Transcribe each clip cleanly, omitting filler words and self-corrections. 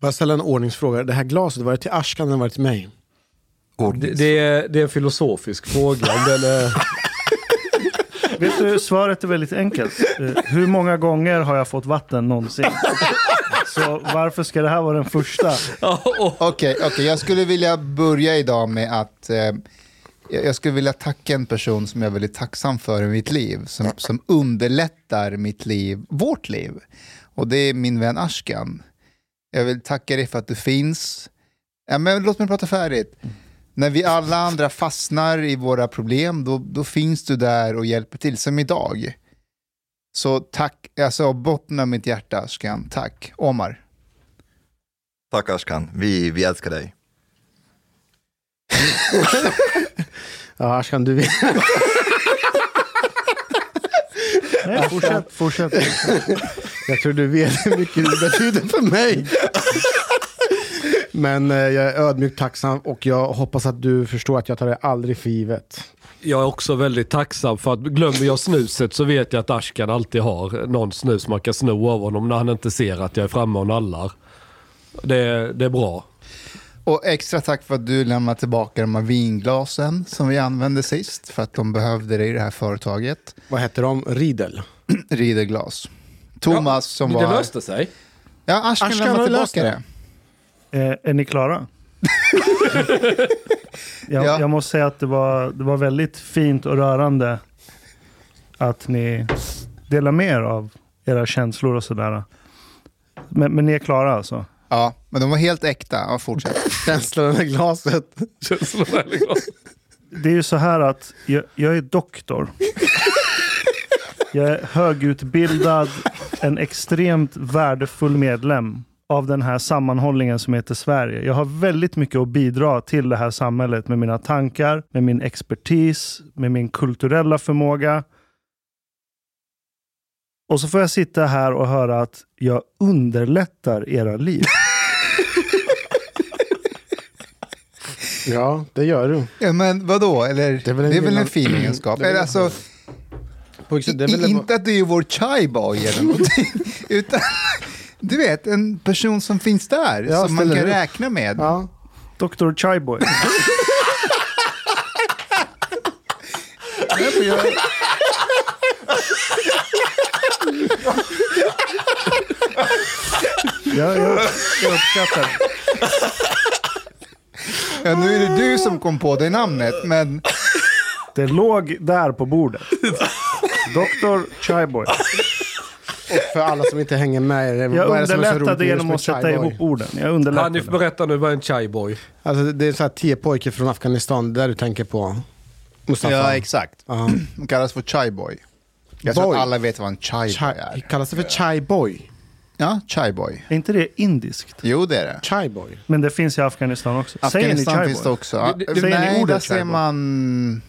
Jag ställer en ordningsfråga. Det här glaset, var det till Ashkan eller var det till mig? Det är en filosofisk fråga. Vet du, svaret är väldigt enkelt. Hur många gånger har jag fått vatten någonsin? Så varför ska det här vara den första? Okej. Jag skulle vilja börja idag med att... jag skulle vilja tacka en person som jag är väldigt tacksam för i mitt liv. Som underlättar mitt liv, vårt liv. Och det är min vän Ashkan. Jag vill tacka dig för att du finns. Ja, men låt mig prata färdigt. När vi alla andra fastnar i våra problem, då finns du där och hjälper till som idag. Så tack, alltså botten av mitt hjärta, Ashkan. Tack, Omar. Tack, Ashkan. Vi älskar dig. Ja, Ashkan, du vet. Nej, fortsätt. Jag tror du vet hur mycket det betyder för mig. Men jag är ödmjukt tacksam och jag hoppas att du förstår att jag tar det aldrig för givet. Jag är också väldigt tacksam för att glömmer jag snuset så vet jag att Ashkan alltid har någon snus man kan sno av honom när han inte ser att jag är framme och nallar. Det är bra. Och extra tack för att du lämnar tillbaka de här vinglasen som vi använde sist för att de behövde det i det här företaget. Vad heter de? Riedelglas. Thomas som var... Det löste sig. Ja, Ashkan lämnade tillbaka det. Är ni klara? Jag måste säga att det var väldigt fint och rörande att ni delar med er av era känslor och sådär. Men ni är klara alltså? Ja, men de var helt äkta. Ja, fortsätt. Känslorna i glaset. Det är ju så här att jag är doktor. Jag är högutbildad, en extremt värdefull medlem av den här sammanhållningen som heter Sverige. Jag har väldigt mycket att bidra till det här samhället med mina tankar, med min expertis, med min kulturella förmåga. Och så får jag sitta här och höra att jag underlättar era liv. Ja, det gör du. Ja, men vadå? Eller, det är väl en fin egenskap? Eller alltså... Inte att det är vår Chai Boy eller någonting, utan du vet, en person som finns där, ja, som man kan räkna med. Ja. Dr. Chai Boy. Jag uppskattar. Ja, nu är det du som kom på det namnet, men... Det låg där på bordet. Dr. Chai Boy. Och för alla som inte hänger med, jag underlättade genom att sätta ihop orden. Ni får berätta nu, vad är en Chai Boy? Alltså, det är så här 10 pojkar från Afghanistan, där du tänker på Mustafa. Ja, exakt. De kallas för Chai Boy. Jag tror att alla vet vad en Chai Boy är. Kallas det för Chai Boy? Ja, Chai Boy. Är inte det indiskt? Jo, det är det. Chai Boy. Men det finns i Afghanistan också. Afghanistan finns det också. Nej, där säger man...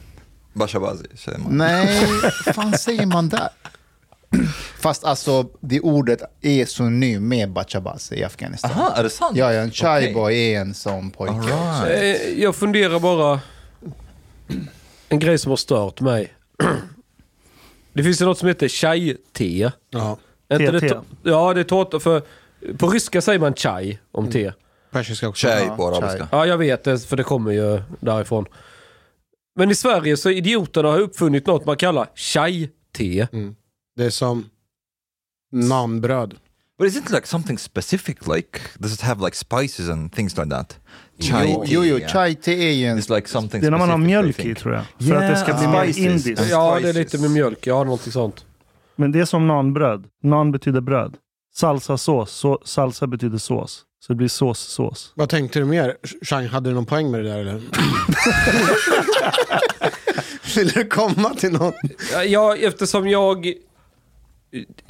bacha-bazi, säger man. Nej, fan säger man där? Fast alltså, det ordet är synonym med bacha-bazi i Afghanistan. Aha, är det sant? Ja, en Chai Boy är en sån pojke. Right. Jag funderar bara... en grej som har stört mig. Det finns ju något som heter chai-te. Ja. Inte det ja, det är tårta för på ryska säger man chai om te. Persiska också. Chai på arabiska. Ja, jag vet det, för det kommer ju därifrån. Men i Sverige så idioterna har uppfunnit något man kallar chai-te. Mm. Det är som namnbröd. But isn't like something specific like does it have like spices and things like that? Chai tea, jo, chai tea är ju en... like something. Det är när man har mjölk i, tror jag. För att det ska bli mer indiskt. Ja, det är lite med mjölk. Ja, något sånt. Men det är som nanbröd. Nan betyder bröd. Salsa sås. Salsa betyder sås. Så det blir sås. Vad tänkte du mer? Chang, hade du någon poäng med det där eller? Vill du komma till någon? Ja, eftersom jag...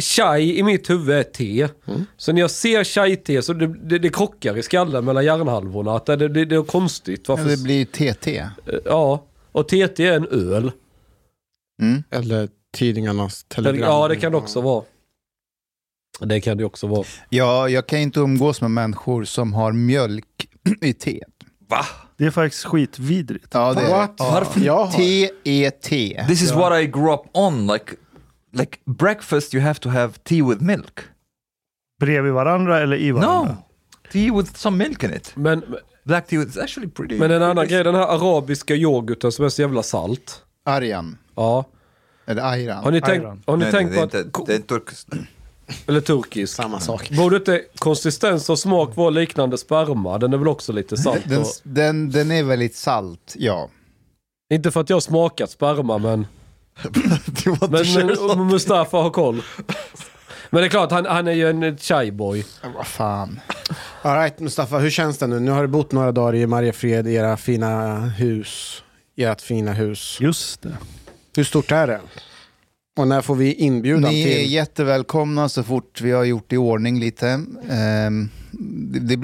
chai i mitt huvud är te. Mm. Så när jag ser chai-te så det krockar i skallen mellan hjärnhalvorna. Att det är konstigt. Varför? Ja, det blir TT. Ja, och TT är en öl. Mm. Eller tidningarnas telegram. Ja, det kan det också vara. Det kan det också vara. Ja, jag kan inte umgås med människor som har mjölk i te. Va? Det är faktiskt skitvidrigt. Ja, det är. Varför? Ja. T-E-T. This is what I grew up on, like breakfast you have to have tea with milk. Bredvid varandra eller i varandra? No. Tea with some milk in it. Men black tea is actually pretty. Men en annan grej, den här arabiska yoghurten som är så jävla salt. Aryan. Ja. Eller ayran. Har ni tänkt på att det är turkiskt. Eller turkiskt. Samma sak. Borde inte konsistens och smak vara liknande sperma? Den är väl också lite salt? Den är väldigt salt, ja. Inte för att jag har smakat sperma, men... men Mustafa har koll. Men det är klart, han är ju en chai-boy. Vad fan. All right, Mustafa, hur känns det nu? Nu har du bott några dagar i Maria Fred, ert fina hus. Just det. Hur stort är det? Och när får vi inbjudan till? Ni är jättevälkomna så fort vi har gjort i ordning lite. Det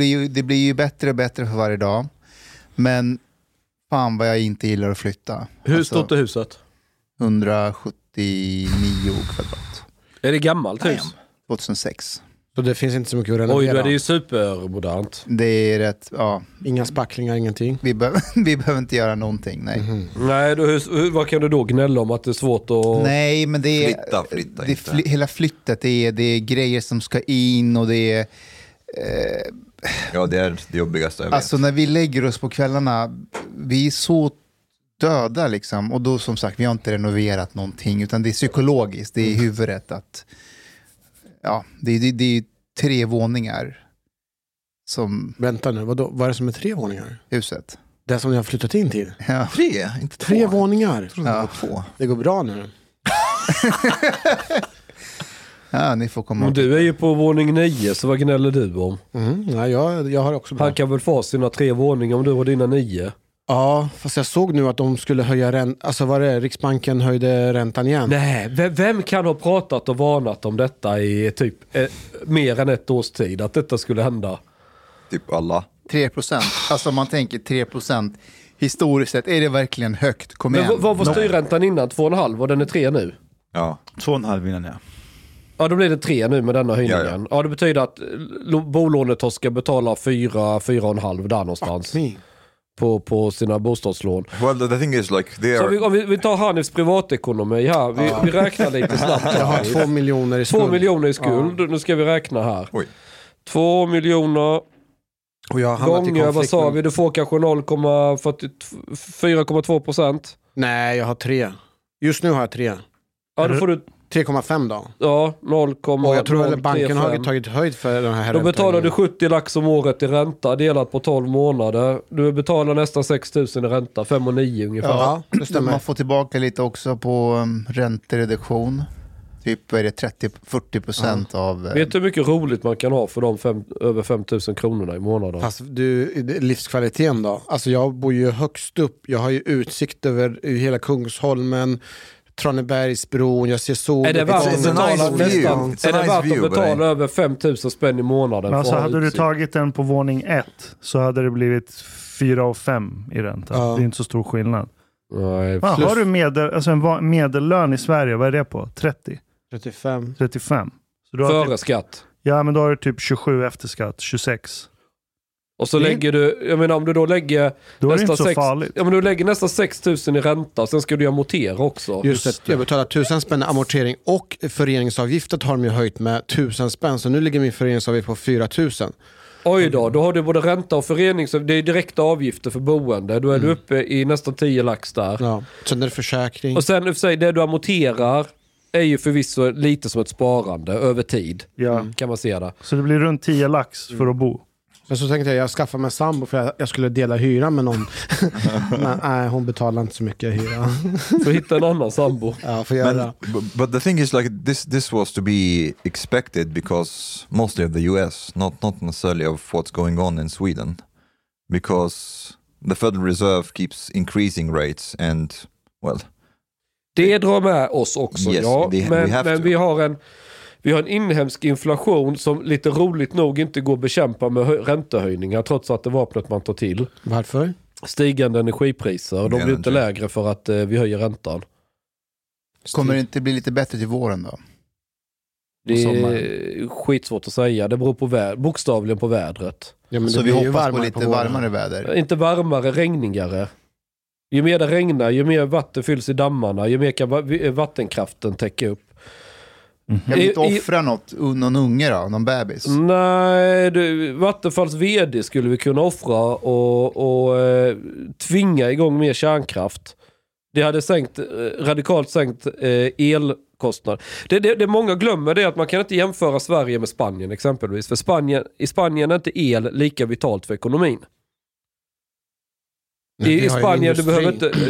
blir ju bättre och bättre för varje dag. Men fan vad jag inte gillar att flytta. Hur stort är huset? 179 kvadrat. Är det gammalt hus? Nej, 2006. Så det finns inte så mycket att renovera. Oj, det är ju supermodernt. Det är rätt, ja. Inga spacklingar, ingenting. Vi behöver inte göra någonting, nej. Mm-hmm. Nej, då, vad kan du då gnälla om att det är svårt att... Nej, men det är... Flytta inte. Hela flyttet, det är grejer som ska in och det är... Ja, det är det jobbigaste jag vet. Alltså när vi lägger oss på kvällarna, vi är så döda liksom. Och då som sagt, vi har inte renoverat någonting utan det är psykologiskt, det är i huvudet att... Ja, det är 3 våningar som... Vänta nu, vad är det som är 3 våningar? Huset. Det som ni har flyttat in till? Ja. 3? Inte 2. 3 våningar. Ja. 2. Det går bra nu. Ja, ni får komma. Och du är ju på våning 9, så vad gnäller du om? Ja, jag har också bra. Han kan väl få sina 3 våningar om du har dina 9? Ja, fast jag såg nu att de skulle höja räntan. Alltså vad är det? Riksbanken höjde räntan igen. Nej, vem kan ha pratat och varnat om detta i typ mer än ett års tid? Att detta skulle hända? Typ alla. 3%. Alltså man tänker 3%. Historiskt sett är det verkligen högt. Kom igen. Men vad var styrräntan innan? 2,5 och den är 3 nu? Ja, 2,5 innan ja. Ja, då blir det 3 nu med denna höjningen. Ja. Ja, det betyder att bolånet ska betala 4,5 där någonstans. På sina bostadslån. Well, the thing is like they are... Så vi tar Hanifs privatekonomi här. Vi räknar lite snabbt. Jag har 2 miljoner i skuld. 2 miljoner i skuld. Ja. Nu ska vi räkna här. Oj. 2 miljoner. Och jag har hamnat i konflikt. Vad sa vi? Du får kanske 4,2%. Nej, jag har 3. Just nu har jag 3. Ja, då får du... 3,5 då. Ja, 0,035. Och jag tror att banken har tagit höjd för den här. Då betalar du 70 lax om året i ränta delat på 12 månader. Du betalar nästan 6 000 i ränta, 5,9 ungefär. Ja, det stämmer. Man får tillbaka lite också på räntereduktion. Typ är det 30-40% av... Vet du hur mycket roligt man kan ha för de över 5 000 kronorna i månaden? Fast livskvaliteten då? Alltså jag bor ju högst upp. Jag har ju utsikt över hela Kungsholmen. Trånnebergsbron, jag ser sol. Är det värt att betala över 5 000 spänn i månaden? Men alltså, hade du tagit den på våning 1 så hade det blivit 4,5 i ränta. Ja. Det är inte så stor skillnad. Nej, man, har du en medellön i Sverige, vad är det på? 30? 35. Så du har före skatt. Ja, men då har du typ 27 efter skatt, 26. Och så lägger du, jag menar om du då lägger då nästa 6, ja, men du lägger nästa 6 000 i ränta, sen ska du amortera också. Just det. Jag betalar 1000 spänn amortering och föreningsavgiftet har de ju höjt med 1000 spänn, så nu ligger min föreningsavgift på 4000. Oj då har du både ränta och föreningsavgift, det är direkta avgifter för boende, då är du uppe i nästan 10 lax där. Ja, sen är det försäkring. Och sen det du amorterar är ju förvisso lite som ett sparande över tid, kan man se det. Så det blir runt 10 lax för att bo. Men så tänkte jag skaffade mig sambo för jag skulle dela hyra med någon. Men nej, hon betalar inte så mycket hyra. För hitta en annan sambo. Ja, för göra. But the thing is like this was to be expected because mostly of the US, not necessarily of what's going on in Sweden, because the Federal Reserve keeps increasing rates and well. Det drar med oss också, yes, ja, men vi har en inhemsk inflation som lite roligt nog inte går att bekämpa med räntehöjningar, trots att det vapnet man tar till. Varför? Stigande energipriser, och de blir inte lägre för att vi höjer räntan. Kommer det inte bli lite bättre till våren då? Det är skitsvårt att säga, det beror på bokstavligen på vädret. Ja, men så vi hoppas på lite varmare väder? Inte varmare, regnigare. Ju mer det regnar, ju mer vatten fylls i dammarna, ju mer kan vattenkraften täcka upp. Kan vi inte offra något, någon unge då, någon bebis? Nej, Vattenfalls vd skulle vi kunna offra och tvinga igång mer kärnkraft. Det hade radikalt sänkt elkostnad. Det många glömmer det är att man kan inte jämföra Sverige med Spanien exempelvis. För i Spanien är inte el lika vitalt för ekonomin. I Spanien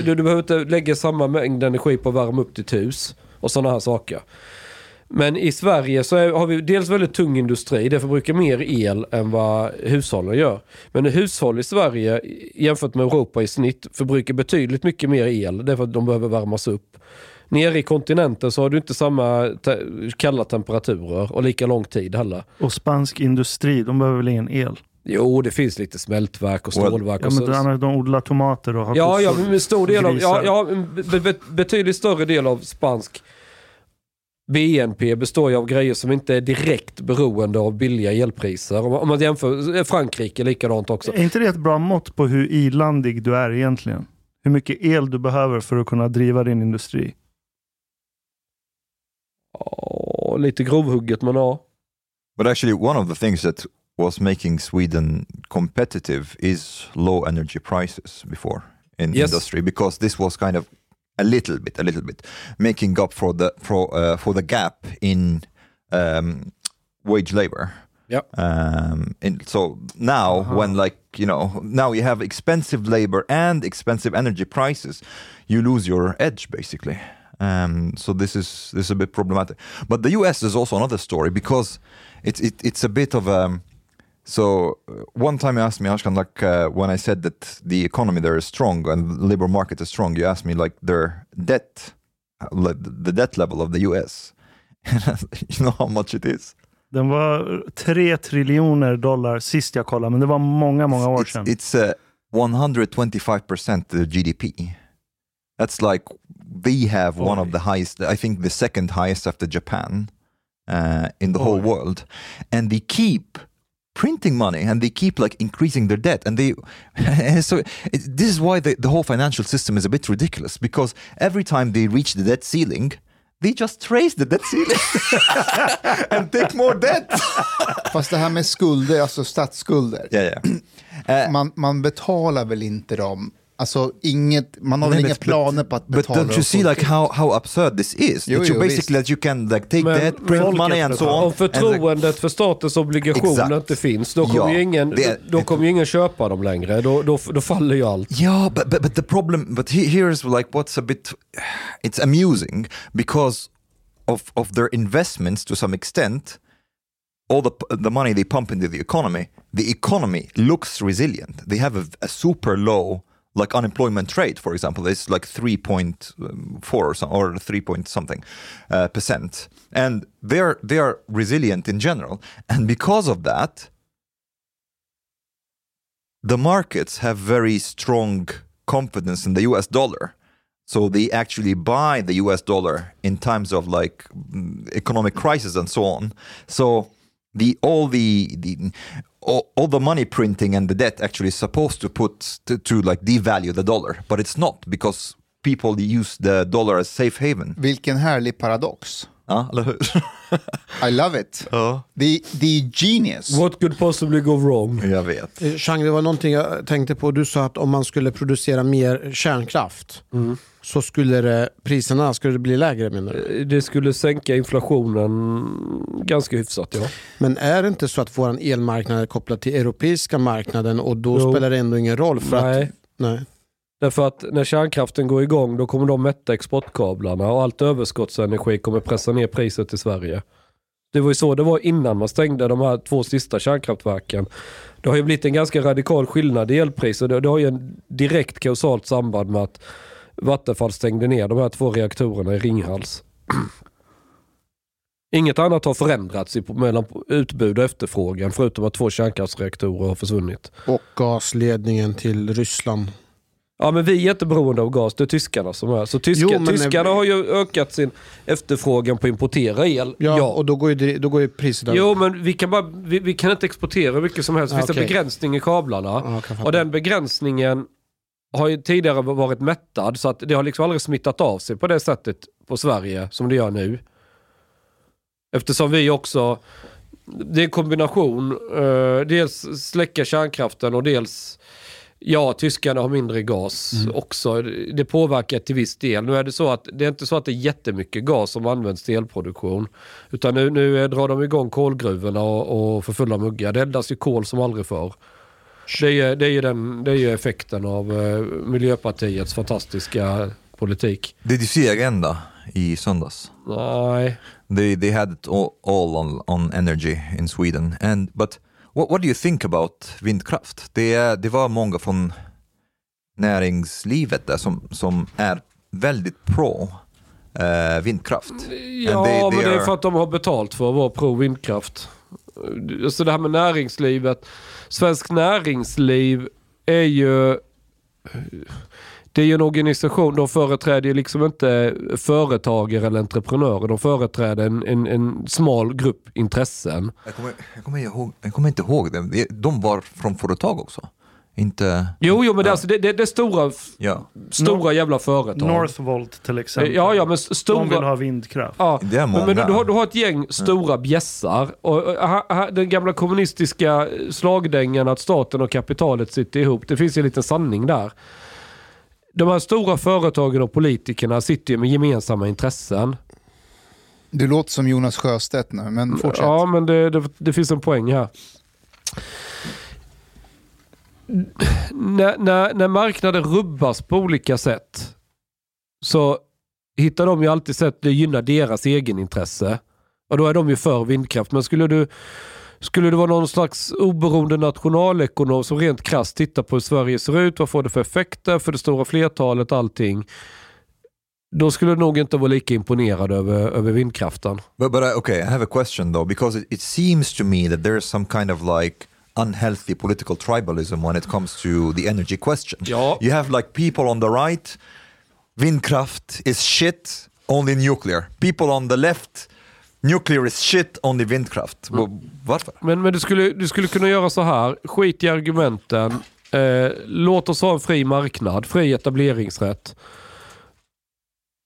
du behöver inte lägga samma mängd energi på att värma upp ditt hus och sådana här saker. Men i Sverige så har vi dels väldigt tung industri, det förbrukar mer el än vad hushållen gör. Men hushåll i Sverige jämfört med Europa i snitt förbrukar betydligt mycket mer el, därför att de behöver värmas upp. Nere i kontinenten så har du inte samma kalla temperaturer och lika lång tid heller. Och spansk industri, de behöver väl ingen el? Jo, det finns lite smältverk och stålverk. Ja, men de odlar tomater och har betydligt större del av spansk BNP består ju av grejer som inte är direkt beroende av billiga elpriser. Om man jämför Frankrike likadant också. Är inte det ett bra mått på hur ilandig du är egentligen? Hur mycket el du behöver för att kunna driva din industri? Ja, lite grovhugget men ja. But actually one of the things that was making Sweden competitive is low energy prices before in industry, because this was kind of a little bit, making up for the gap in wage labor. Yep. And so now, when now you have expensive labor and expensive energy prices, you lose your edge basically. So this is a bit problematic. But the US is also another story because it's a bit of a. So one time you asked me, Ashkan, like when I said that the economy there is strong and the labor market is strong, you asked me like their debt, the debt level of the US. You know how much it is? Den var $3 triljoner sist jag kollade, men det var många år sedan. It's 125% the GDP. That's like we have one of the highest, I think the second highest after Japan in the whole world. And they keep printing money and they keep like increasing their debt and they this is why the whole financial system is a bit ridiculous, because every time they reach the debt ceiling they just raise the debt ceiling and take more debt. Fast det här med skulder, alltså statsskulder, man betalar väl inte dem. Alltså inget, man har inga planer på att betala. But don't you see like how absurd this is? Jo, that you basically that you can like take that print money and so on. Om förtroendet för statens obligationer inte finns, då kommer ju ingen köpa dem längre. Då faller ju allt. Ja, yeah, but the problem, but here is like what's a bit, it's amusing because of their investments to some extent. All the money they pump into the economy looks resilient. They have a super low like unemployment rate, for example, is like 3.4 or 3 point something percent, and they are resilient in general, and because of that, the markets have very strong confidence in the US dollar. So they actually buy the US dollar in times of like economic crisis and so on. So all the money printing and the debt actually is supposed to like devalue the dollar, but it's not, because people use the dollar as safe haven. Vilken härlig paradox. I love it. The genius. What could possibly go wrong? Jag vet. Chang, det var någonting jag tänkte på. Du sa att om man skulle producera mer kärnkraft, så skulle priserna skulle bli lägre, menar du? Det skulle sänka inflationen ganska hyfsat, ja. Men är det inte så att vår elmarknad är kopplad till europeiska marknaden, och då spelar det ändå ingen roll? För nej. Därför att när kärnkraften går igång, då kommer de mätta exportkablarna, och allt överskottsenergi kommer pressa ner priset i Sverige. Det var ju så det var innan man stängde de här 2 sista kärnkraftverken. Det har ju blivit en ganska radikal skillnad i elpriser. Det har ju en direkt kausalt samband med att Vattenfall stängde ner de här 2 reaktorerna i Ringhals. Inget annat har förändrats mellan utbud och efterfrågan, förutom att 2 kärnkraftsreaktorer har försvunnit. Och gasledningen till Ryssland. Ja, men vi är jätteberoende av gas, det är tyskarna som är. Så tyskarna har ju ökat sin efterfrågan på att importera el. Ja. Och då går ju priset där. Jo, men vi kan inte exportera mycket som helst. Det finns en begränsning i kablarna. Och den begränsningen har ju tidigare varit mättad, så att det har liksom aldrig smittat av sig på det sättet på Sverige som det gör nu. Eftersom vi också, det är en kombination, dels släcka kärnkraften och dels... Ja, tyskarna har mindre gas också. Det påverkar till viss del. Nu är det så att det är inte så att det är jättemycket gas som används till elproduktion. Utan nu drar de igång kolgruvorna och får fulla muggar. Det eldas ju kol som aldrig förr. Det är ju effekten av Miljöpartiets fantastiska politik. Did you see Agenda i söndags? Nej. They had it all on energy in Sweden. But what do you think about vindkraft? Det var många från näringslivet där som är väldigt pro vindkraft. Ja, men det är för att de har betalt för att vara pro vindkraft. Så det här med näringslivet. Svensk näringsliv är ju... Det är ju en organisation, de företräder liksom inte företagare eller entreprenörer. De företräder en smal grupp intressen. Jag kommer inte ihåg dem. De var från företag också. Inte... Jo, men det är alltså, det är stora jävla företag. Northvolt till exempel. Ja, men stora... De vill ha vindkraft. Ja, det är många. Men du har ett gäng stora bjässar. Och den gamla kommunistiska slagdängen att staten och kapitalet sitter ihop. Det finns ju en liten sanning där. De här stora företagen och politikerna sitter ju med gemensamma intressen. Det låter som Jonas Sjöstedt nu, men fortsätt. Ja, men det finns en poäng här. När marknaden rubbas på olika sätt, så hittar de ju alltid sätt att gynna deras egen intresse. Och då är de ju för vindkraft. Men skulle det vara någon slags oberoende nationalekonom som rent krasst tittar på hur Sverige ser ut, vad får det för effekter för det stora flertalet, allting, då skulle det nog inte vara lika imponerad över vindkraften. But okay, I have a question though, because it seems to me that there is some kind of like unhealthy political tribalism when it comes to the energy question. Ja. You have like people on the right, vindkraft is shit, only nuclear. People on the left, nuclear is shit, only vindkraft. Varför? Men du skulle kunna göra så här. Skit i argumenten. Låt oss ha en fri marknad. Fri etableringsrätt.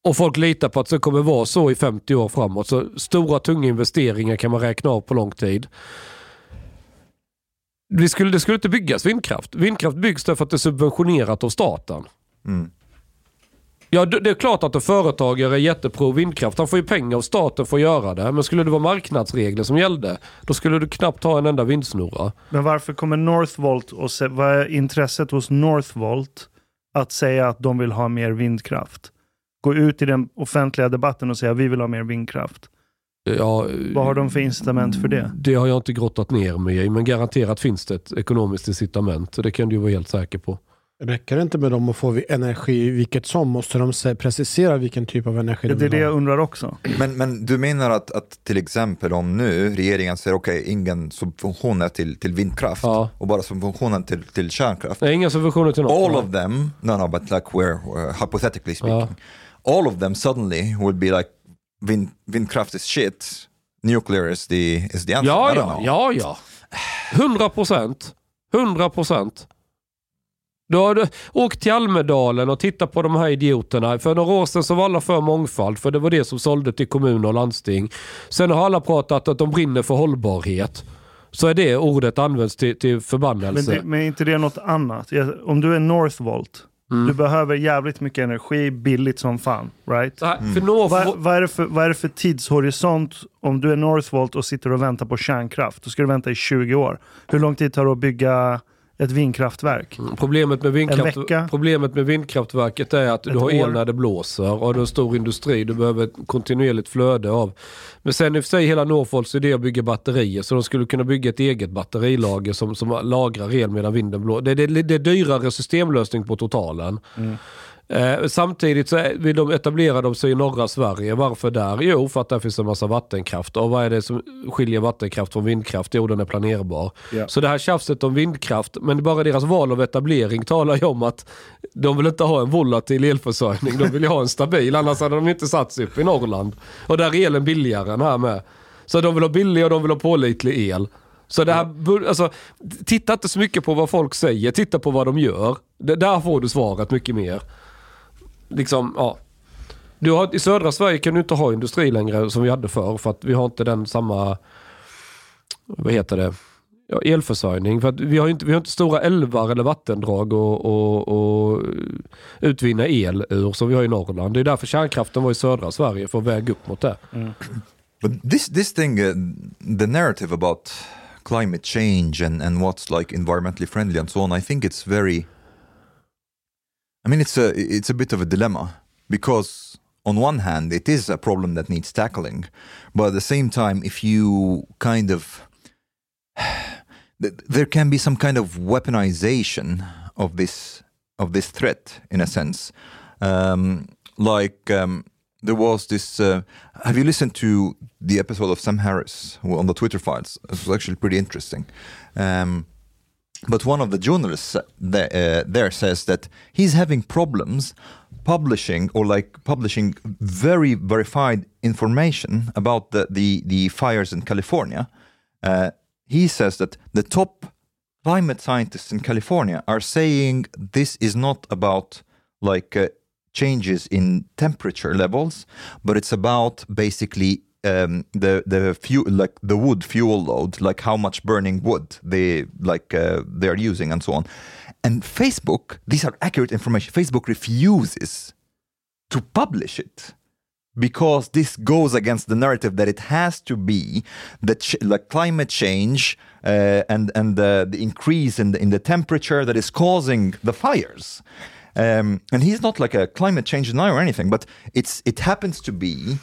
Och folk litar på att det kommer vara så i 50 år framåt. Så stora, tunga investeringar kan man räkna av på lång tid. Det skulle inte byggas vindkraft. Vindkraft byggs därför att det är subventionerat av staten. Mm. Ja, det är klart att en företagare är jättepro vindkraft. Han får ju pengar av staten för att göra det. Men skulle det vara marknadsregler som gällde, då skulle du knappt ha en enda vindsnurra. Men varför kommer Northvolt och vad är intresset hos Northvolt att säga att de vill ha mer vindkraft? Gå ut i den offentliga debatten och säga att vi vill ha mer vindkraft. Ja, vad har de för incitament för det? Det har jag inte grottat ner mig i, men garanterat finns det ett ekonomiskt incitament. Det kan du vara helt säker på. Räcker det inte med dem att få energi vilket som? Måste de precisera vilken typ av energi de vill ha? Det är det jag undrar också. Men du menar att till exempel om nu regeringen säger okej, ingen subventioner till vindkraft och bara subventioner till kärnkraft. Nej, inga subventioner till något. All of them, no, but like we're hypothetically speaking, all of them suddenly would be like vindkraft is shit, nuclear is the answer. Ja. 100%. Då åk till Almedalen och titta på de här idioterna. För några år sedan så var alla för mångfald, för det var det som sålde till kommuner och landsting. Sen har alla pratat att de brinner för hållbarhet. Så är det ordet används till förbannelse. Men inte det är något annat. Om du är Northvolt, du behöver jävligt mycket energi, billigt som fan, right? Vad är det för tidshorisont om du är Northvolt och sitter och väntar på kärnkraft? Då ska du vänta i 20 år. Hur lång tid tar det att bygga ett vindkraftverk? Problemet med vindkraftverket är att du har el när det blåser och du har en stor industri, du behöver ett kontinuerligt flöde av. Men sen i och för sig hela Norfolks idé att bygga batterier, så de skulle kunna bygga ett eget batterilager som lagrar el medan vinden blåser. Det är dyrare systemlösning på totalen. Samtidigt så vill de etablera dem sig i norra Sverige. Varför där? Jo, för att där finns en massa vattenkraft. Och vad är det som skiljer vattenkraft från vindkraft? Jo, den är planerbar. Yeah. Så det här tjafset om vindkraft, men bara deras val av etablering talar ju om att de vill inte ha en volatil elförsörjning. De vill ha en stabil, annars hade de inte satt sig upp i Norrland. Och där är elen billigare än här med. Så de vill ha billig och de vill ha pålitlig el. Så det här, alltså, titta inte så mycket på vad folk säger, titta på vad de gör. Där får du svaret mycket mer. Liksom, ja. I södra Sverige kan du inte ha industri längre som vi hade förr, för att vi har inte den samma, vad heter det, elförsörjning, för att vi har inte stora älvar eller vattendrag och utvinna el ur som vi har i Norrland. Det är därför kärnkraften var i södra Sverige, för att väga upp mot det. But this thing, the narrative about climate change and what's like environmentally friendly and so on, I think it's very, I mean, it's a bit of a dilemma, because on one hand it is a problem that needs tackling, but at the same time, if you kind of there can be some kind of weaponization of this threat in a sense. There was this. Have you listened to the episode of Sam Harris on the Twitter files? It was actually pretty interesting. But one of the journalists there says that he's having problems publishing very verified information about the fires in California. He says that the top climate scientists in California are saying this is not about changes in temperature levels, but it's about basically the fuel, like the wood fuel load, like how much burning wood they are using and so on. And Facebook, these are accurate information. Facebook refuses to publish it because this goes against the narrative that it has to be that climate change and the increase in the temperature that is causing the fires. And he's not like a climate change denier or anything, but it happens to be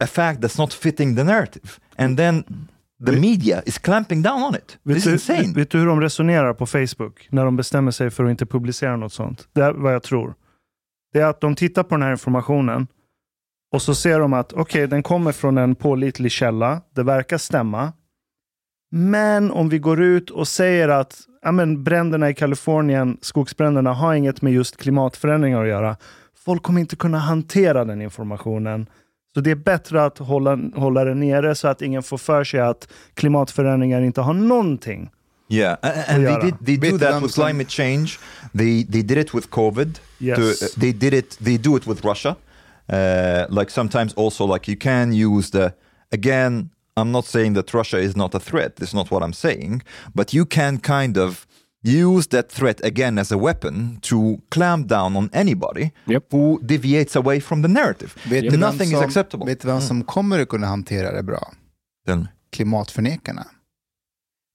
a fact that's not fitting the narrative, and then the media is clamping down on it. This is insane. Vet du hur de resonerar på Facebook när de bestämmer sig för att inte publicera något sånt? Det är vad jag tror. Det är att de tittar på den här informationen och så ser de att okej, den kommer från en pålitlig källa, det verkar stämma. Men om vi går ut och säger att bränderna i Kalifornien, skogsbränderna, har inget med just klimatförändringar att göra, folk kommer inte kunna hantera den informationen. Så det är bättre att hålla det nere så att ingen får för sig att klimatförändringar inte har någonting. Yeah, and they do that with climate change. They did it with COVID. Yes. They do it with Russia. Like sometimes also like you can use the, again, I'm not saying that Russia is not a threat. That's not what I'm saying, but you can kind of use that threat again as a weapon to clamp down on anybody who deviates away from the narrative. Nothing is acceptable. Vet du vem som kommer att kunna hantera det bra? Klimatförnekarna.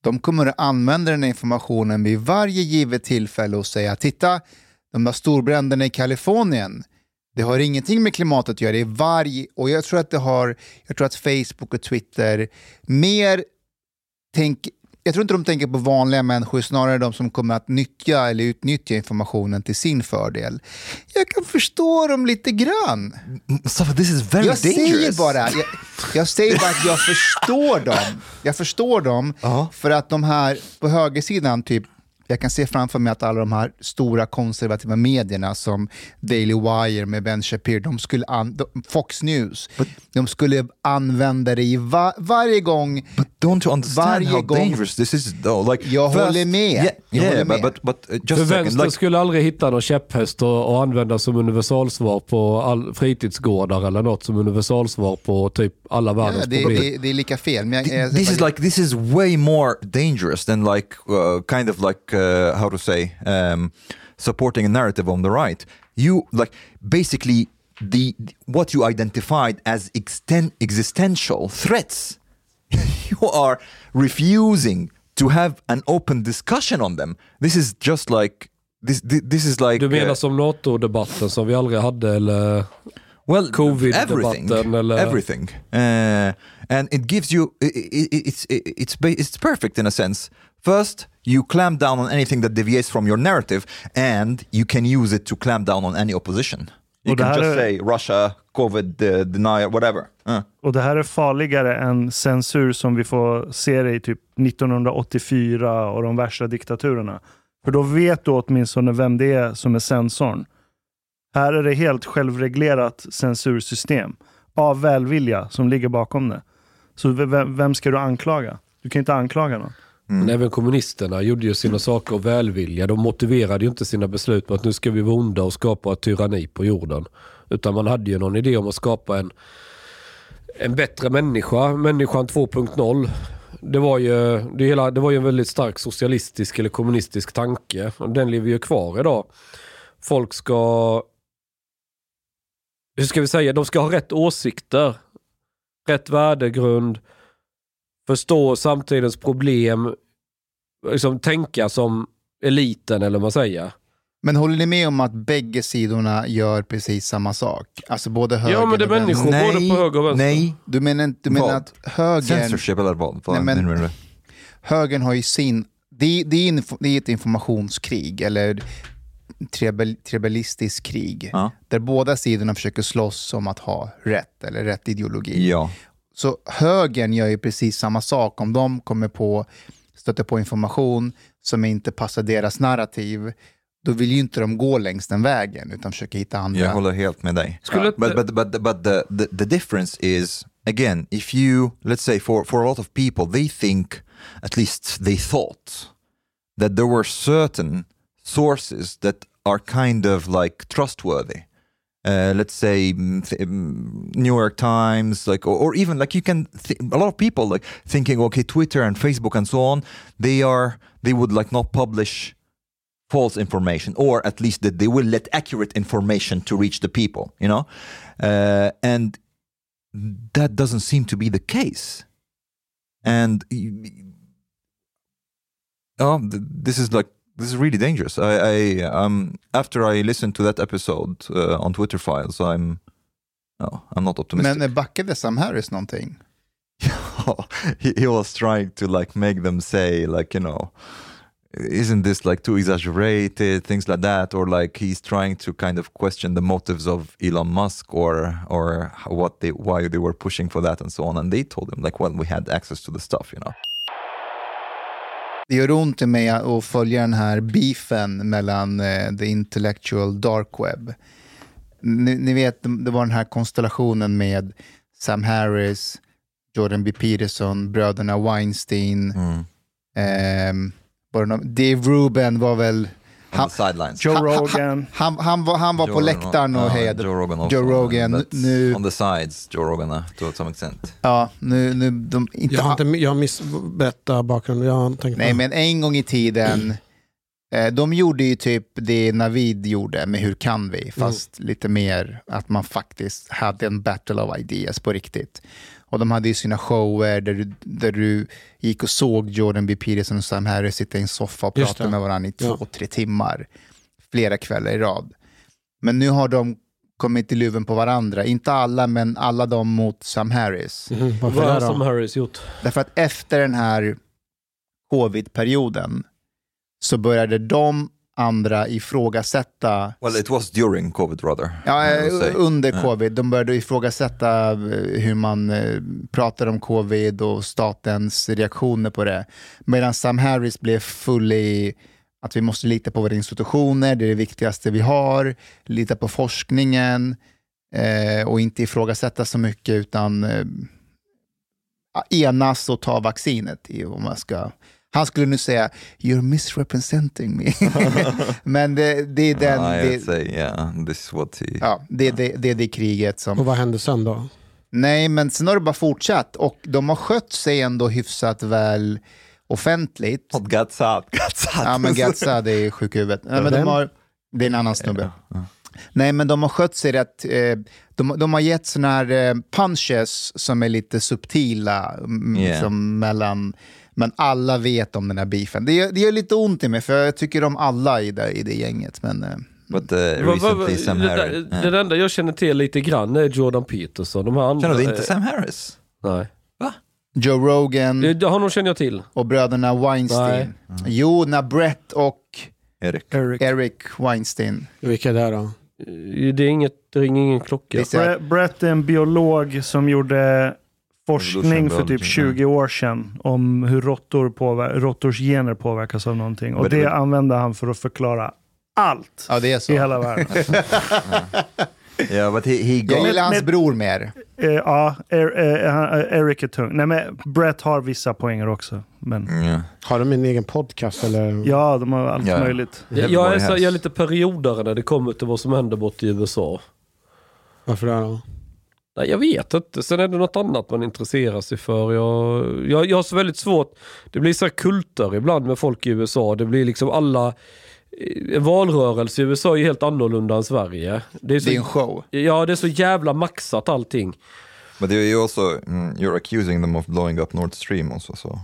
De kommer att använda den informationen vid varje givet tillfälle och säga, titta, de där storbränderna i Kalifornien, det har ingenting med klimatet att göra. Det är och jag tror att Facebook och Twitter mer Jag tror inte de tänker på vanliga människor, snarare de som kommer att nyttja eller utnyttja informationen till sin fördel. Jag kan förstå dem lite grann. Mustafa, this is very dangerous. Jag säger bara att jag förstår dem. Jag förstår dem för att de här på högersidan typ, jag kan se framför mig att alla de här stora konservativa medierna som Daily Wire med Ben Shapiro, de skulle Fox News, de skulle använda det i varje gång. But don't you understand how dangerous this is though? Like, jag håller med. Just vänster like, skulle aldrig hitta någon käpphäst och använda som universalsvar på fritidsgårdar eller något som universalsvar på typ alla världens problem. Det är lika fel. Men this is way more dangerous than like kind of like how to say supporting a narrative on the right. You like basically what you identified as existential threats. You are refusing to have an open discussion on them. This is just like this is like. Du menar som NATO-debatten som vi aldrig hade eller COVID-debatten eller everything. And it gives you it's perfect in a sense. First, you clamp down on anything that deviates from your narrative, and you can use it to clamp down on any opposition. You can just say Russia, COVID, denier, whatever. Och det här är farligare än censur som vi får se det i typ 1984 och de värsta diktaturerna. För då vet du åtminstone vem det är som är censorn. Här är det helt självreglerat censursystem av välvilja som ligger bakom det. Så vem ska du anklaga? Du kan inte anklaga någon. Mm. Men även kommunisterna gjorde ju sina saker och välvilja. De motiverade ju inte sina beslut med att nu ska vi vara onda och skapa ett tyranni på jorden. Utan man hade ju någon idé om att skapa en bättre människa. Människan 2.0. Det var ju en väldigt stark socialistisk eller kommunistisk tanke. Och den lever ju kvar idag. Folk ska... Hur ska vi säga? De ska ha rätt åsikter. Rätt värdegrund. Förstå samtidens problem, liksom tänka som eliten eller vad man säger. Men håller ni med om att bägge sidorna gör precis samma sak? Alltså både höger och vänster. Ja, men det är människor både på höger och vänster. Nej, du menar att högern... Censorship eller vad? Högern har ju sin... Det är ett informationskrig eller tribalistiskt krig. Ja. Där båda sidorna försöker slåss om att ha rätt eller rätt ideologi. Ja. Så högern gör ju precis samma sak om de stöter på information som inte passar deras narrativ. Då vill ju inte de gå längs den vägen utan försöka hitta andra. Jag håller helt med dig. But the difference is again if you let's say for a lot of people they think at least they thought that there were certain sources that are kind of like trustworthy. Let's say New York Times, like, or even like you can. A lot of people like thinking, okay, Twitter and Facebook and so on. They would like not publish false information, or at least that they will let accurate information to reach the people. You know, and that doesn't seem to be the case. And this is really dangerous. I after I listened to that episode on Twitter Files, I'm not optimistic. Men backade Sam Harris någonting? He was trying to like make them say like you know, isn't this like too exaggerated? Things like that, or like he's trying to kind of question the motives of Elon Musk or why they were pushing for that and so on. And they told him like, well, we had access to the stuff, you know. Det gör ont i mig att följa den här beefen mellan the intellectual dark web. Ni vet, det var den här konstellationen med Sam Harris, Jordan B. Peterson, bröderna Weinstein. Dave Rubin var väl... Joe Rogan. Han var på läktaren och hejade. Joe Rogan nu on the sides. Joe Rogan to some extent. Ja, nu de inte. Jag missberättar bakgrunden. Nej, men en gång i tiden de gjorde ju typ det Navid gjorde med hur kan vi fast lite mer att man faktiskt hade en battle of ideas på riktigt. Och de hade ju sina shower där du gick och såg Jordan B. Peterson och Sam Harris sitta i en soffa och prata med varandra i 2-3 timmar. Flera kvällar i rad. Men nu har de kommit i luven på varandra. Inte alla, men alla de mot Sam Harris. Vad har Sam Harris gjort? Därför att efter den här covid-perioden så började de andra ifrågasätta... Well, it was during covid rather. Ja, under covid. De började ifrågasätta hur man pratar om covid och statens reaktioner på det. Medan Sam Harris blev full i att vi måste lita på våra institutioner, det är det viktigaste vi har, lita på forskningen och inte ifrågasätta så mycket utan enas och ta vaccinet i om man ska... Han skulle nu säga you're misrepresenting me. Men det är den det kriget som. Och vad hände sen då? Nej, men sen har det bara fortsatt och de har skött sig ändå hyfsat väl offentligt. Gatsad. Ja, men Gatsad är sjuk i huvudet. Nej, men det är en annan snubbe. Ja. Nej, men de har skött sig rätt. De har gett såna här punches som är lite subtila som mellan. Men alla vet om den här beefen. Det gör lite ont i mig för jag tycker om alla i det gänget. Men, but, recently Sam Harris. Den enda jag känner till lite grann är Jordan Peterson. De här andra, känner du inte Sam Harris? Nej. Va? Joe Rogan. Honom känner jag till. Och bröderna Weinstein. Mm. Jo, när Brett och Eric Weinstein. Vilka är det då? Det är inget, det ringer ingen klocka. Brett är en biolog som gjorde... forskning för typ 20 år sedan om hur råttors gener påverkas av någonting. Och det använde han för att förklara allt i hela världen. Ja, he gillar hans bror mer. Ja, Eric är tung. Nej, men Brett har vissa poänger också. Men... Mm. Har de en egen podcast? Eller? Ja, de har allt möjligt. Jag är lite perioder när det kommer till vad som händer bort i USA. Varför det då? Nej, jag vet inte. Sen är det något annat man intresserar sig för. Jag har så väldigt svårt. Det blir så här kulter ibland med folk i USA. Det blir liksom alla... valrörelse i USA är ju helt annorlunda än Sverige. Det är en show. Ja, det är så jävla maxat allting. Men det är ju också... You're accusing them of blowing up Nord Stream också, så...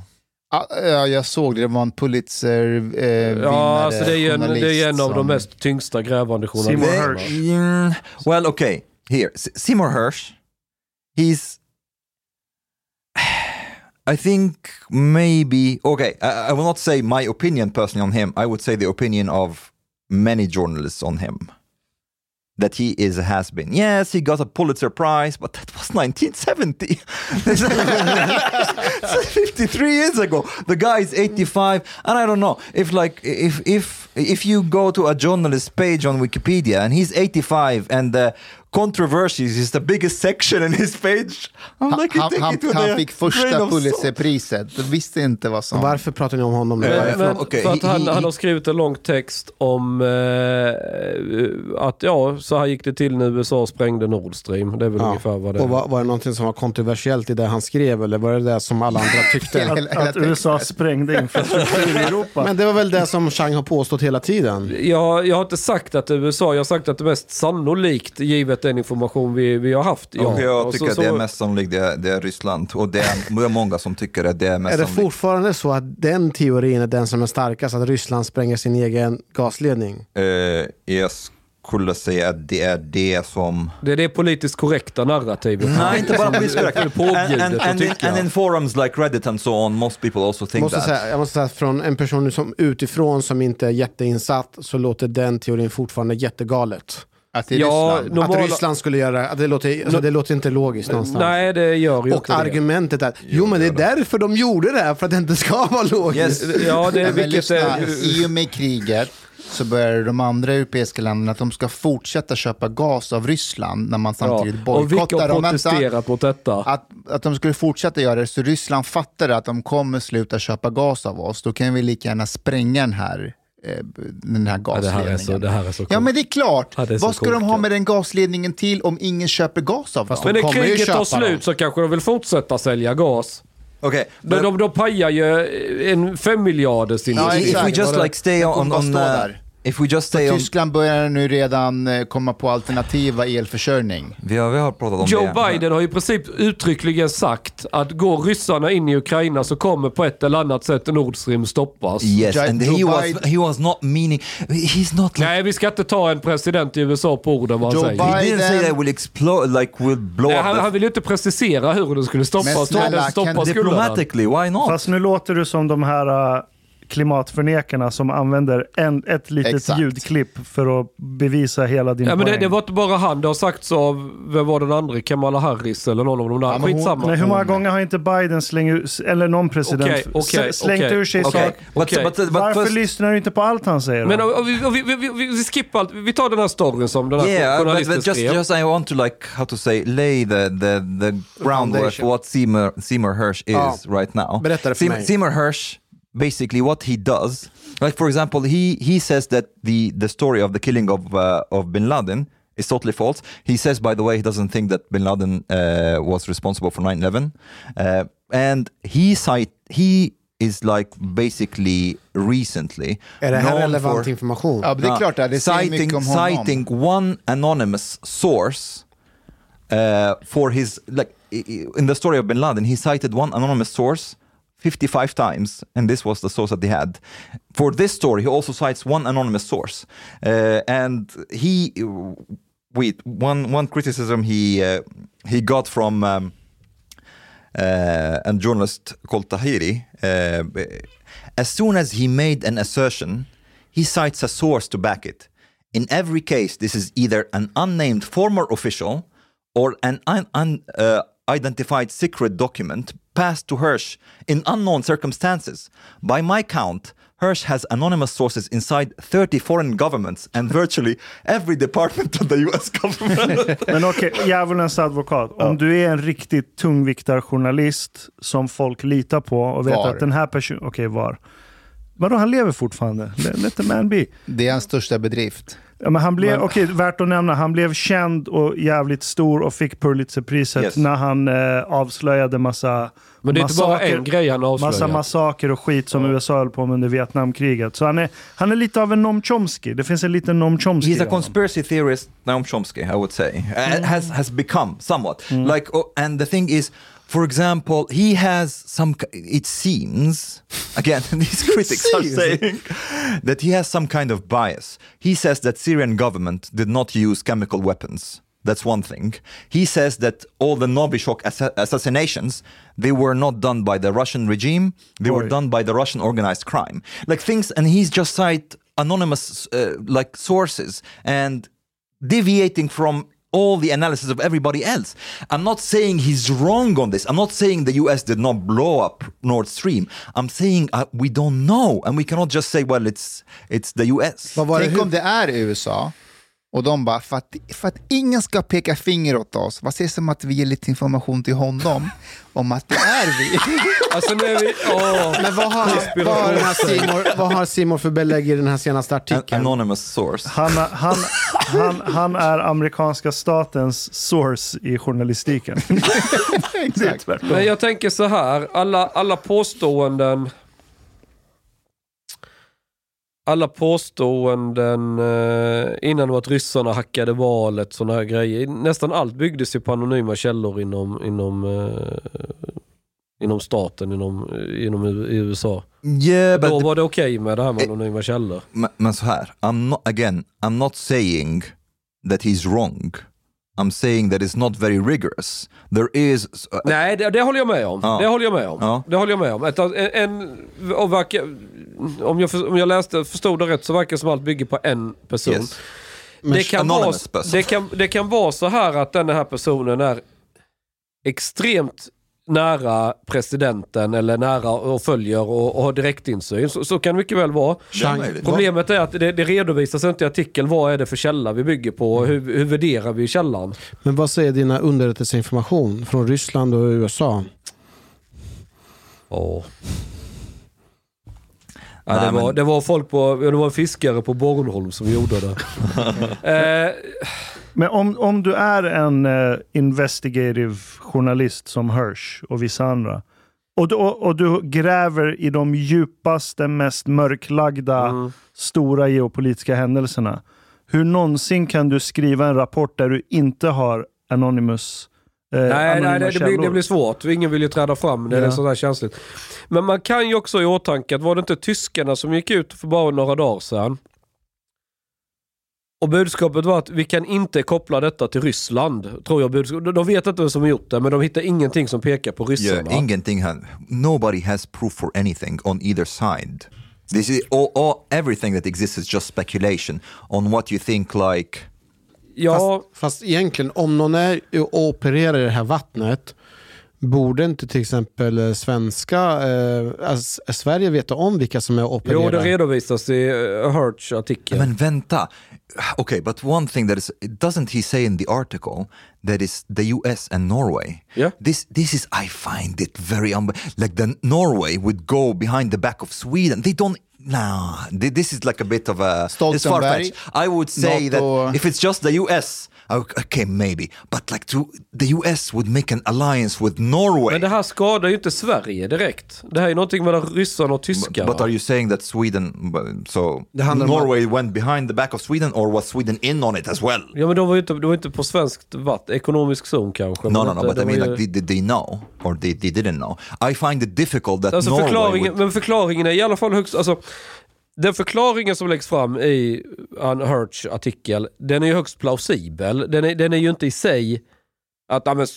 Ja, jag såg det var en Pulitzer vinnare. Ja, alltså det är en av de mest tyngsta grävande journalisterna. Seymour Hersh. Well, okay. Here, Seymour Hersh, he's, I think maybe, okay, I will not say my opinion personally on him, I would say the opinion of many journalists on him, that he is a has-been. Yes, he got a Pulitzer Prize, but that was 1970. 53 years ago. The guy is 85, and I don't know if you go to a journalist page on Wikipedia and he's 85 and the controversies is the biggest section in his page. Han fick första Pulitzerpriset. Visste inte vad som. Varför pratar ni om honom? Han har skrivit en lång text om att så här gick det till när USA sprängde Nord Stream. Det är väl ungefär vad det är. Och var det någonting som var kontroversiellt i det han skrev eller var det det som alla andra tyckte? att USA sprängde infrastruktur i Europa. Men det var väl det som Chang har påstått hela tiden. Jag har inte sagt att det är USA. Jag har sagt att det är mest sannolikt givet den information vi har haft. Ja. Och jag tycker att det är mest sannolikt det är Ryssland. Och det är många som tycker att det är mest sannolikt. Är det fortfarande så att den teorin är den som är starkast? Att Ryssland spränger sin egen gasledning? Jag skulle säga att det är det som... Det är det politiskt korrekta narrativet. Nej, inte bara politiskt korrekt. And in forums like Reddit and so on, most people also think that. Jag måste säga att från en person som utifrån som inte är jätteinsatt så låter den teorin fortfarande jättegalet. Att Ryssland. Att Ryssland skulle göra att det låter inte logiskt någonstans. Nej, det gör ju. Och argumentet är men det är därför de gjorde det här, för att det inte ska vara logiskt. Yes. Ja, det är vilket i och med kriget så börjar de andra europeiska länderna att de ska fortsätta köpa gas av Ryssland när man samtidigt bojkottar dem. Och protesterar mot detta. Att de skulle fortsätta göra det så Ryssland fattar att de kommer sluta köpa gas av oss. Då kan vi lika gärna spränga den här gasledningen. Det här är så ja, men det är klart. Ja, det är vad ska de ha med den gasledningen till om ingen köper gas av dem? Men när kriget tar slut så kanske de vill fortsätta sälja gas. Okay, men de pajar ju en 5 miljarder. If we just like stay on If we just stay on... Tyskland börjar nu redan komma på alternativa elförsörjning. Vi har pratat om Joe det. Biden har ju i princip uttryckligen sagt att går ryssarna in i Ukraina så kommer på ett eller annat sätt Nord Stream stoppas. Yes, and he was not meaning... He's not like... Nej, vi ska inte ta en president i USA på orden vad han säger. He didn't say that will explode, like will blow up. Han ville inte precisera hur den skulle stoppas. Men stoppas diplomatically, why not? Fast nu låter du som de här... klimatförnekarna som använder ett litet exakt. Ljudklipp för att bevisa hela din poäng. Men det var inte bara han. Det har sagts av, vem var den andra? Kamala Harris eller någon av de där. Skitsamma. Nej, hur många gånger har inte Biden slängt eller någon president slängt ur sig saker? Varför lyssnar du inte på allt han säger? Men vi skippar allt. Vi tar den här storyn som den här journalisten skrev. Just I want to like, how to say, lay the groundwork for what Seymour Hersh is right now. Berätta det för mig. Seymour Hersh, basically what he does, like for example, he says that the story of the killing of Bin Laden is totally false. He says, by the way, he doesn't think that Bin Laden was responsible for 9/11, and he is like basically recently. Är det här relevant information? Ja, det är klart det säger mycket om honom. Citing one anonymous source for his, like in the story of Bin Laden, he cited one anonymous source 55 times, and this was the source that they had. For this story, he also cites one anonymous source. One criticism he got from a journalist called Tahiri, as soon as he made an assertion, he cites a source to back it. In every case, this is either an unnamed former official or an unidentified secret document passed to Hersh in unknown circumstances. By my count, Hersh has anonymous sources inside 30 foreign governments and virtually every department of the US government. Men okej, djävulens advokat. Om du är en riktigt tungviktarjournalist som folk litar på och vet att den här personen... Okej, var? Vadå, han lever fortfarande? Let the man be. Det är hans största bedrift. Ja, men han blev, värt att nämna, han blev känd och jävligt stor och fick Pulitzerpriset när han avslöjade massa massaker och skit som USA höll på med under Vietnamkriget. Så han är lite av en Noam Chomsky. Det finns en liten Noam Chomsky. He's a conspiracy theorist, Noam Chomsky, I would say. Has become somewhat. Like, and the thing is, for example, he has some, it seems, again, these critics are saying that he has some kind of bias. He says that Syrian government did not use chemical weapons. That's one thing. He says that all the Novichok assassinations, they were not done by the Russian regime. They were done by the Russian organized crime. Like things, and he's just cited anonymous like sources and deviating from all the analysis of everybody else. I'm not saying he's wrong on this. I'm not saying the US did not blow up Nord Stream. I'm saying we don't know, and we cannot just say, well, it's the US. Vad var det? Tänk om det är USA och de bara, för att ingen ska peka finger åt oss, vad ses som att vi ger lite information till honom om att det är vi. Alltså nu är vi... Men vad har Simon för belägg i den här senaste artikeln? Anonymous source. Han är amerikanska statens source i journalistiken. Exakt. Men jag tänker så här, alla påståenden... innan att ryssarna hackade valet, såna här grejer. Nästan allt byggdes ju på anonyma källor inom staten, inom USA. Yeah, då var det okej med det här med anonyma källor. Men så här, I'm not saying that he's wrong. I'm saying that it's not very rigorous. There is... Nej, det håller jag med om. Om jag förstod det rätt så verkar som allt bygger på en person. Yes. Det kan vara så här att den här personen är extremt nära presidenten eller nära och följer och har direktinsyn. Så kan det mycket väl vara. Problemet är att det redovisas inte i artikeln. Vad är det för källa vi bygger på? Och hur värderar vi källan? Men vad säger dina underrättelseinformation från Ryssland och USA? Ja, det var fiskare på Bornholm som gjorde det. Men om du är en investigative journalist som Hersh och vissa andra, Och du gräver i de djupaste, mest mörklagda, stora geopolitiska händelserna. Hur någonsin kan du skriva en rapport där du inte har anonymous? Nej, det blir svårt. Ingen vill ju träda fram när det är sådär känsligt. Men man kan ju också i åtanke att var det inte tyskarna som gick ut för bara några dagar sedan? Och budskapet var att vi kan inte koppla detta till Ryssland, tror jag. De vet inte vem som har gjort det, men de hittar ingenting som pekar på ryssarna. Yeah, ingenting. Nobody has proof for anything on either side. This is all everything that exists is just speculation on what you think like... Ja. Fast egentligen, om någon är och opererar i det här vattnet, borde inte till exempel svenska... Sverige veta om vilka som är opererar. Jo, det redovisas i Hertz artikel. Men vänta. Okay, but one thing that is... Doesn't he say in the article that is the US and Norway? Yeah. This is... I find it very... like the Norway would go behind the back of Sweden. They don't... Nah, this is like a bit of a... Stoltenberg. I would say NATO. That if it's just the US... Okay, maybe. But like the US would make an alliance with Norway. Men det här skadar ju inte Sverige direkt. Det här är någonting mellan ryssarna och tyskarna. But are you saying that Sweden... So Norway went behind the back of Sweden, or was Sweden in on it as well? Ja, men de var inte på svenskt vatten. Ekonomisk zon kanske. No, but I mean, like, did they know? Or they didn't know? I find it difficult that alltså Norway... Men förklaringen är i alla fall högst... Alltså, den förklaringen som läggs fram i en Hertz-artikel, den är ju högst plausibel. Den är ju inte i sig att... Alltså,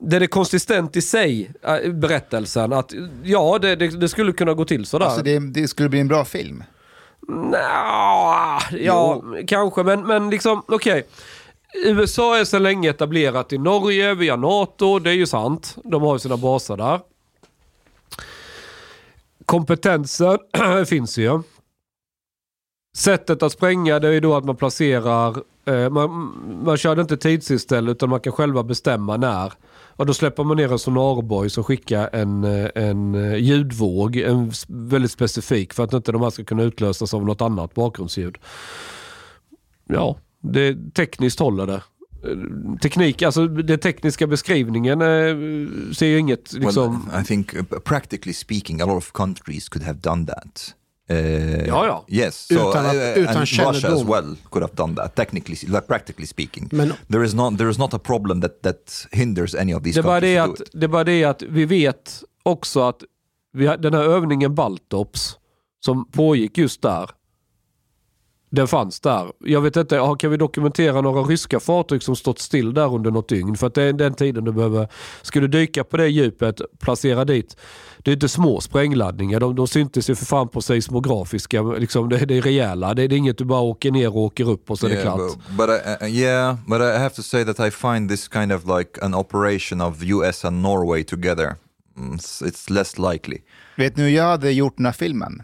den är konsistent i sig, berättelsen. Att, ja, det skulle kunna gå till sådär. Alltså det skulle bli en bra film? Kanske. Men liksom, okej. USA är så länge etablerat i Norge via NATO. Det är ju sant. De har ju sina baser där. Kompetensen finns ju. Sättet att spränga, det är ju då att man placerar... Man kör inte tidsinställ, utan man kan själva bestämma när. Och då släpper man ner en sonarboj som skickar en ljudvåg. En väldigt specifik, för att inte de här ska kunna utlösas av något annat bakgrundsljud. Ja, det tekniskt håller det. Teknik, alltså den tekniska beskrivningen ser ju inget liksom... Well, I think practically speaking a lot of countries could have done that. Yes, utan Russia as well could have done that technically, like practically speaking. Men there is not a problem that hinders any of these countries. Det är bara det att vi vet också att den här övningen Baltops som pågick just där. Den fanns där. Jag vet inte, kan vi dokumentera några ryska fartyg som stått still där under något dygn? För att det är den tiden du behöver... Skulle du dyka på det djupet, placera dit... Det är inte små sprängladdningar. De syntes ju för fan på seismografiska. Liksom, det är rejäla. Det är inget du bara åker ner och åker upp och så är det klart. But I have to say that I find this kind of like an operation of US and Norway together. It's less likely. Vet nu, jag hade gjort den här filmen.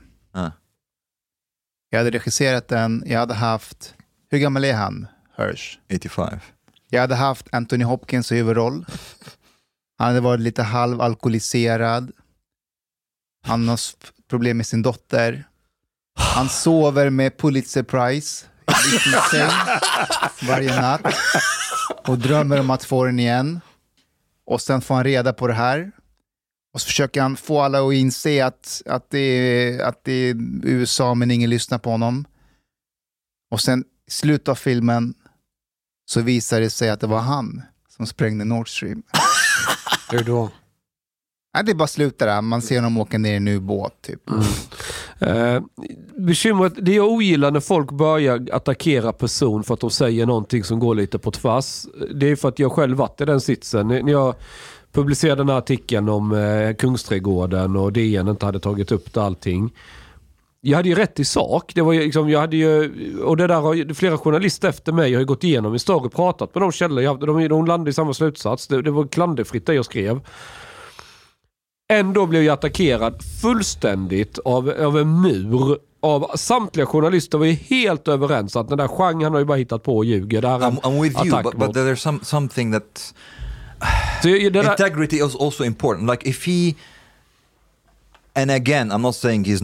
Jag hade regisserat den, jag hade haft... Hur gammal är han, Hirsch? 85. Jag hade haft Anthony Hopkins i huvudroll. Han hade varit lite halvalkoholiserad. Han har problem med sin dotter. Han sover med Pulitzer Prize varje natt. Och drömmer om att få den igen. Och sen får han reda på det här. Och så försöker han få alla att inse att det är USA, men ingen lyssnar på honom. Och sen i slutet av filmen så visar det sig att det var han som sprängde Nord Stream. Hur då? Nej, det är bara slutar där. Man ser honom åka ner i en ubåt typ. Bekymret, det jag ogillar när folk börjar attackera person för att de säger någonting som går lite på tvärs. Det är för att jag själv varit i den sitsen. När jag publicerade den här artikeln om Kungsträdgården och DN inte hade tagit upp det allting. Jag hade ju rätt i sak. Det var ju, liksom, jag hade ju, och det där har flera journalister efter mig har ju gått igenom min story, pratat med de källor jag hade. De landade i samma slutsats. Det var klanderfritt det jag skrev. Ändå blev jag attackerad fullständigt av en mur. Av samtliga journalister var ju helt överens att den där genren har ju bara hittat på och ljuger. Där I'm with you, but there's something that... So integrity is also important. Like if he, and again, I'm not saying he's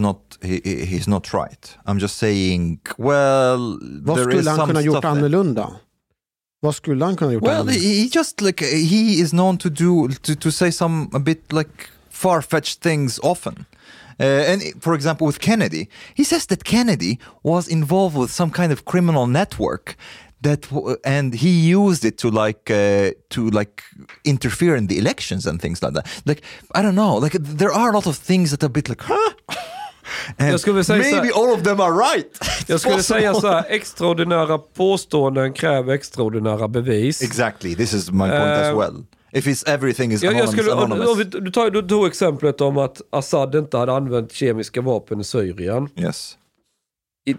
not right. I'm just saying, well, there is some stuff. Vad skulle han kunna gjort annorlunda? Vad skulle han kunna gjort? Well, he just like he is known to do to say some a bit like far-fetched things often. And for example, with Kennedy, he says that Kennedy was involved with some kind of criminal network that, and he used it to interfere in the elections and things like that. Like, I don't know. Like, there are a lot of things that are a bit like, huh? And maybe all of them are right. Jag skulle säga så här, extraordinära påståenden kräver extraordinära bevis. Exactly. This is my point as well. If it's everything is anonymous. Du tog exemplet om att Assad inte hade använt kemiska vapen i Syrien. Yes.